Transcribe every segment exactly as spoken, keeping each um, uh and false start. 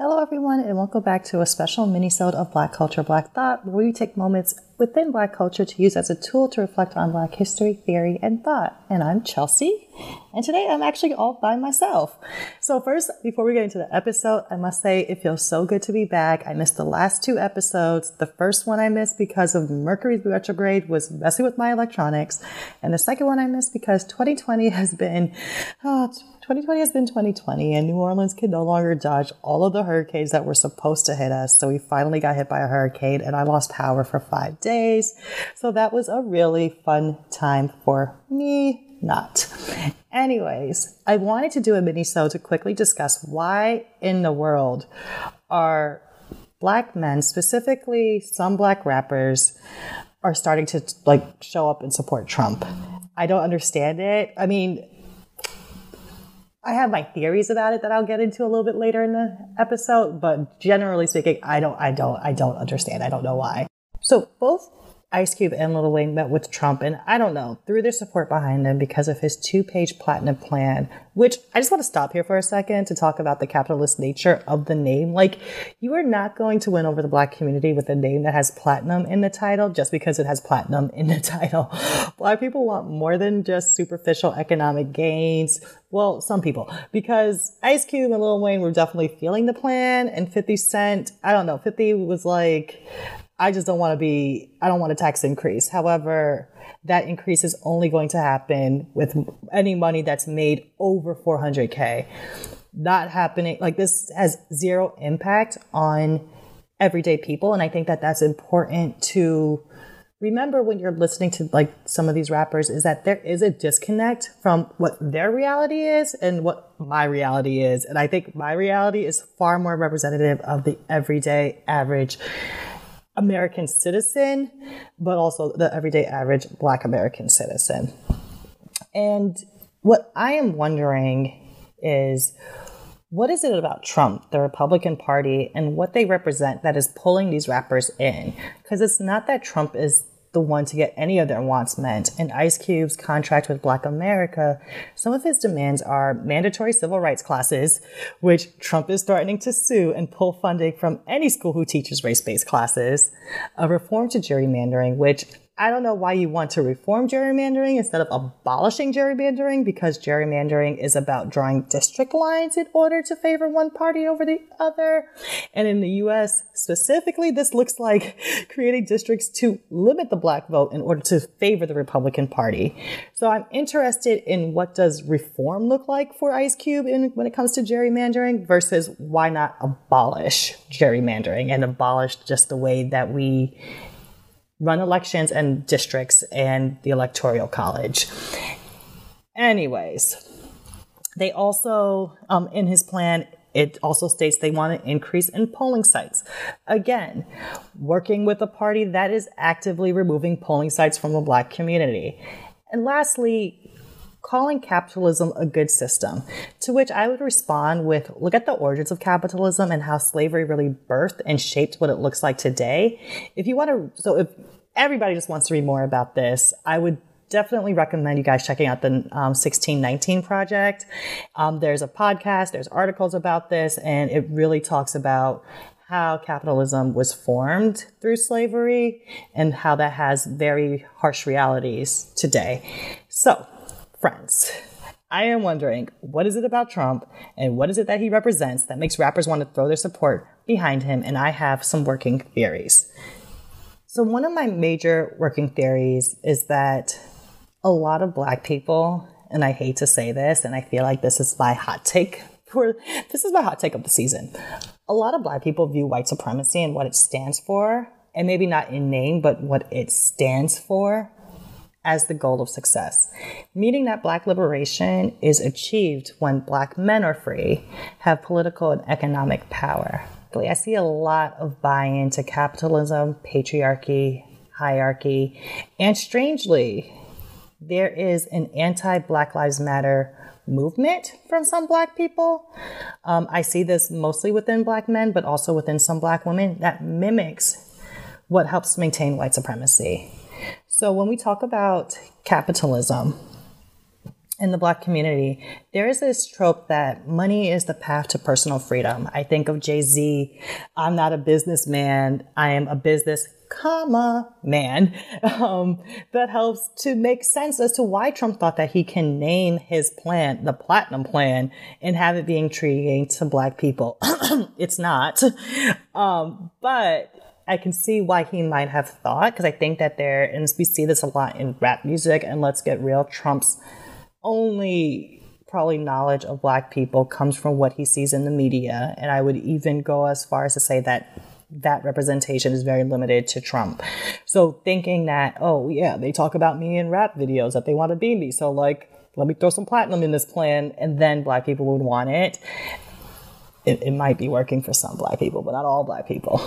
Hello everyone, and welcome back to a special mini-sode of Black Culture, Black Thought, where we take moments within Black culture to use as a tool to reflect on Black history, theory, and thought. And I'm Chelsea, and today I'm actually all by myself. So first, before we get into the episode, I must say it feels so good to be back. I missed the last two episodes. The first one I missed because of Mercury's retrograde was messing with my electronics, and the second one I missed because twenty twenty has been... Oh, twenty twenty has been twenty twenty, and New Orleans can no longer dodge all of the hurricanes that were supposed to hit us. So we finally got hit by a hurricane, and I lost power for five days. So that was a really fun time for me. Not. Anyways, I wanted to do a mini-sode to quickly discuss why in the world are Black men, specifically some Black rappers, are starting to like show up and support Trump. I don't understand it. I mean... I have my theories about it that I'll get into a little bit later in the episode, but generally speaking, I don't, I don't, I don't understand. I don't know why. So both Ice Cube and Lil Wayne met with Trump, and I don't know, threw their support behind him because of his two-page platinum plan, which I just want to stop here for a second to talk about the capitalist nature of the name. Like, you are not going to win over the Black community with a name that has platinum in the title just because it has platinum in the title. Black people want more than just superficial economic gains. Well, some people, because Ice Cube and Lil Wayne were definitely feeling the plan, and fifty Cent, I don't know, fifty was like... I just don't want to be, I don't want a tax increase. However, that increase is only going to happen with any money that's made over four hundred K. Not happening, like this has zero impact on everyday people. And I think that that's important to remember when you're listening to like some of these rappers, is that there is a disconnect from what their reality is and what my reality is. And I think my reality is far more representative of the everyday average American citizen, but also the everyday average Black American citizen. And what I am wondering is, what is it about Trump, the Republican Party, and what they represent that is pulling these rappers in? Because it's not that Trump is the one to get any of their wants met. In Ice Cube's contract with Black America, some of his demands are mandatory civil rights classes, which Trump is threatening to sue and pull funding from any school who teaches race-based classes, a reform to gerrymandering, which I don't know why you want to reform gerrymandering instead of abolishing gerrymandering, because gerrymandering is about drawing district lines in order to favor one party over the other. And in the U S specifically, this looks like creating districts to limit the Black vote in order to favor the Republican Party. So I'm interested in, what does reform look like for Ice Cube in, when it comes to gerrymandering, versus why not abolish gerrymandering and abolish just the way that we run elections and districts and the Electoral College. Anyways, they also, um, in his plan, it also states they want an increase in polling sites. Again, working with a party that is actively removing polling sites from the Black community. And lastly, calling capitalism a good system, to which I would respond with, look at the origins of capitalism and how slavery really birthed and shaped what it looks like today. If you want to, so if everybody just wants to read more about this, I would definitely recommend you guys checking out the um, sixteen nineteen Project. Um, there's a podcast, there's articles about this, and it really talks about how capitalism was formed through slavery and how that has very harsh realities today. So, friends, I am wondering, what is it about Trump and what is it that he represents that makes rappers want to throw their support behind him? And I have some working theories. So one of my major working theories is that a lot of Black people, and I hate to say this, and I feel like this is my hot take for, this is my hot take of the season. A lot of Black people view white supremacy and what it stands for, and maybe not in name, but what it stands for, as the goal of success, meaning that Black liberation is achieved when Black men are free, have political and economic power. I see a lot of buy-in to capitalism, patriarchy, hierarchy, and strangely, there is an anti-Black Lives Matter movement from some Black people. Um, I see this mostly within Black men, but also within some Black women, that mimics what helps maintain white supremacy. So when we talk about capitalism, in the Black community, there is this trope that money is the path to personal freedom. I think of Jay-Z, I'm not a businessman, I am a business comma man. Um, that helps to make sense as to why Trump thought that he can name his plan the Platinum Plan and have it be intriguing to Black people. It's not. Um, but I can see why he might have thought, because I think that there, and we see this a lot in rap music, and let's get real, Trump's only probably knowledge of Black people comes from what he sees in the media. And I would even go as far as to say that that representation is very limited to Trump. So thinking that, oh yeah, they talk about me in rap videos, that they want to be me, so like, let me throw some platinum in this plan, and then Black people would want it. It, it might be working for some Black people, but not all Black people.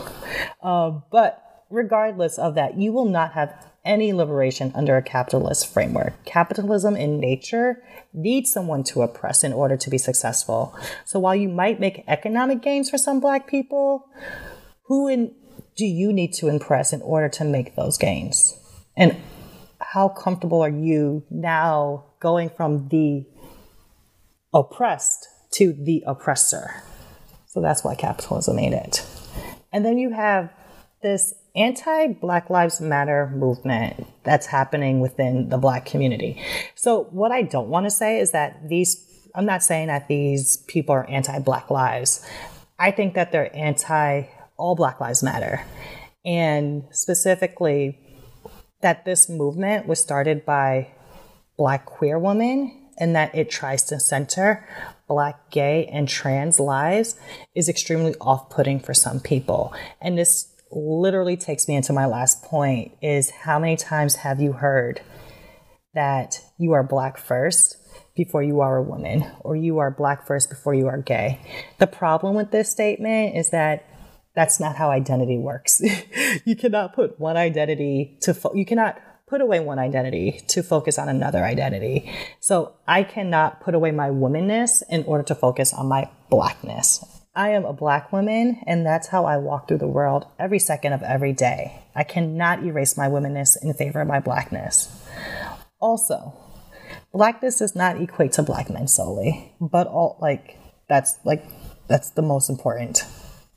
Uh, but regardless of that, you will not have any liberation under a capitalist framework. Capitalism in nature needs someone to oppress in order to be successful. So while you might make economic gains for some Black people, who in, do you need to impress in order to make those gains? And how comfortable are you now going from the oppressed to the oppressor? So that's why capitalism ain't it. And then you have this anti-Black Lives Matter movement that's happening within the Black community. So what I don't want to say is that these, I'm not saying that these people are anti-Black lives. I think that they're anti-all Black Lives Matter. And specifically that this movement was started by Black queer women, and that it tries to center Black, gay, and trans lives is extremely off-putting for some people. And this literally takes me into my last point, is how many times have you heard that you are Black first before you are a woman, or you are Black first before you are gay? The problem with this statement is that that's not how identity works. You cannot put one identity to, fo- you cannot put away one identity to focus on another identity. So I cannot put away my womanness in order to focus on my Blackness. I am a Black woman, and that's how I walk through the world every second of every day. I cannot erase my womanness in favor of my Blackness. Also, Blackness does not equate to Black men solely, but all like that's like that's the most important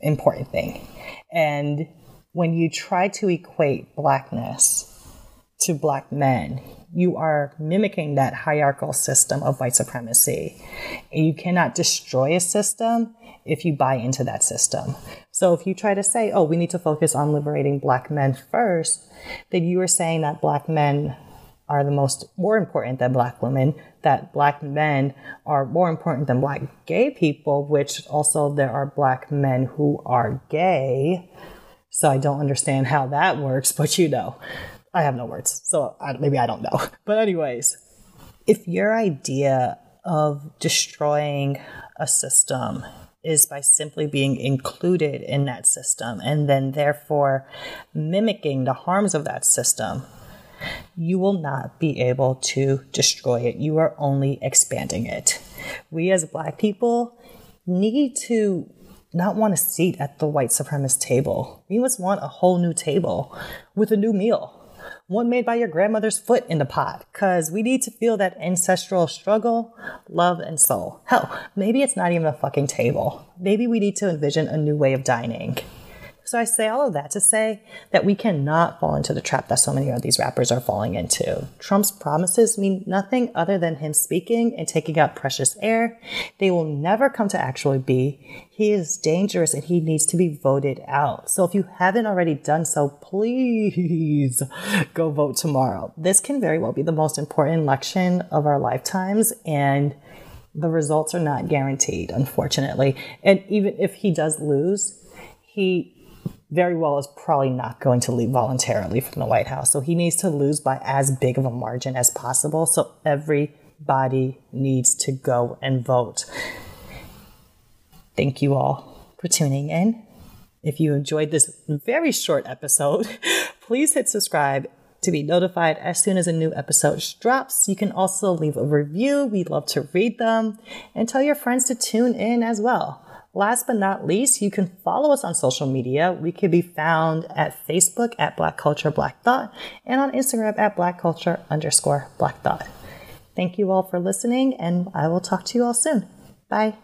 important thing. And when you try to equate Blackness to Black men, you are mimicking that hierarchical system of white supremacy. And you cannot destroy a system if you buy into that system. So if you try to say, oh, we need to focus on liberating Black men first, then you are saying that Black men are the most more important than Black women, that Black men are more important than Black gay people, which also there are Black men who are gay. So I don't understand how that works, but you know. I have no words, so I, maybe I don't know. But anyways, if your idea of destroying a system is by simply being included in that system and then therefore mimicking the harms of that system, you will not be able to destroy it. You are only expanding it. We as Black people need to not want a seat at the white supremacist table. We must want a whole new table with a new meal. One made by your grandmother's foot in the pot, because we need to feel that ancestral struggle, love, and soul. Hell, maybe it's not even a fucking table. Maybe we need to envision a new way of dining. So I say all of that to say that we cannot fall into the trap that so many of these rappers are falling into. Trump's promises mean nothing other than him speaking and taking up precious air. They will never come to actually be. He is dangerous and he needs to be voted out. So if you haven't already done so, please go vote tomorrow. This can very well be the most important election of our lifetimes, and the results are not guaranteed, unfortunately. And even if he does lose, he very well is probably not going to leave voluntarily from the White House. So he needs to lose by as big of a margin as possible. So everybody needs to go and vote. Thank you all for tuning in. If you enjoyed this very short episode, please hit subscribe to be notified as soon as a new episode drops. You can also leave a review. We'd love to read them, and tell your friends to tune in as well. Last but not least, you can follow us on social media. We can be found at Facebook at Black Culture Black Thought, and on Instagram at Black Culture underscore Black Thought. Thank you all for listening, and I will talk to you all soon. Bye.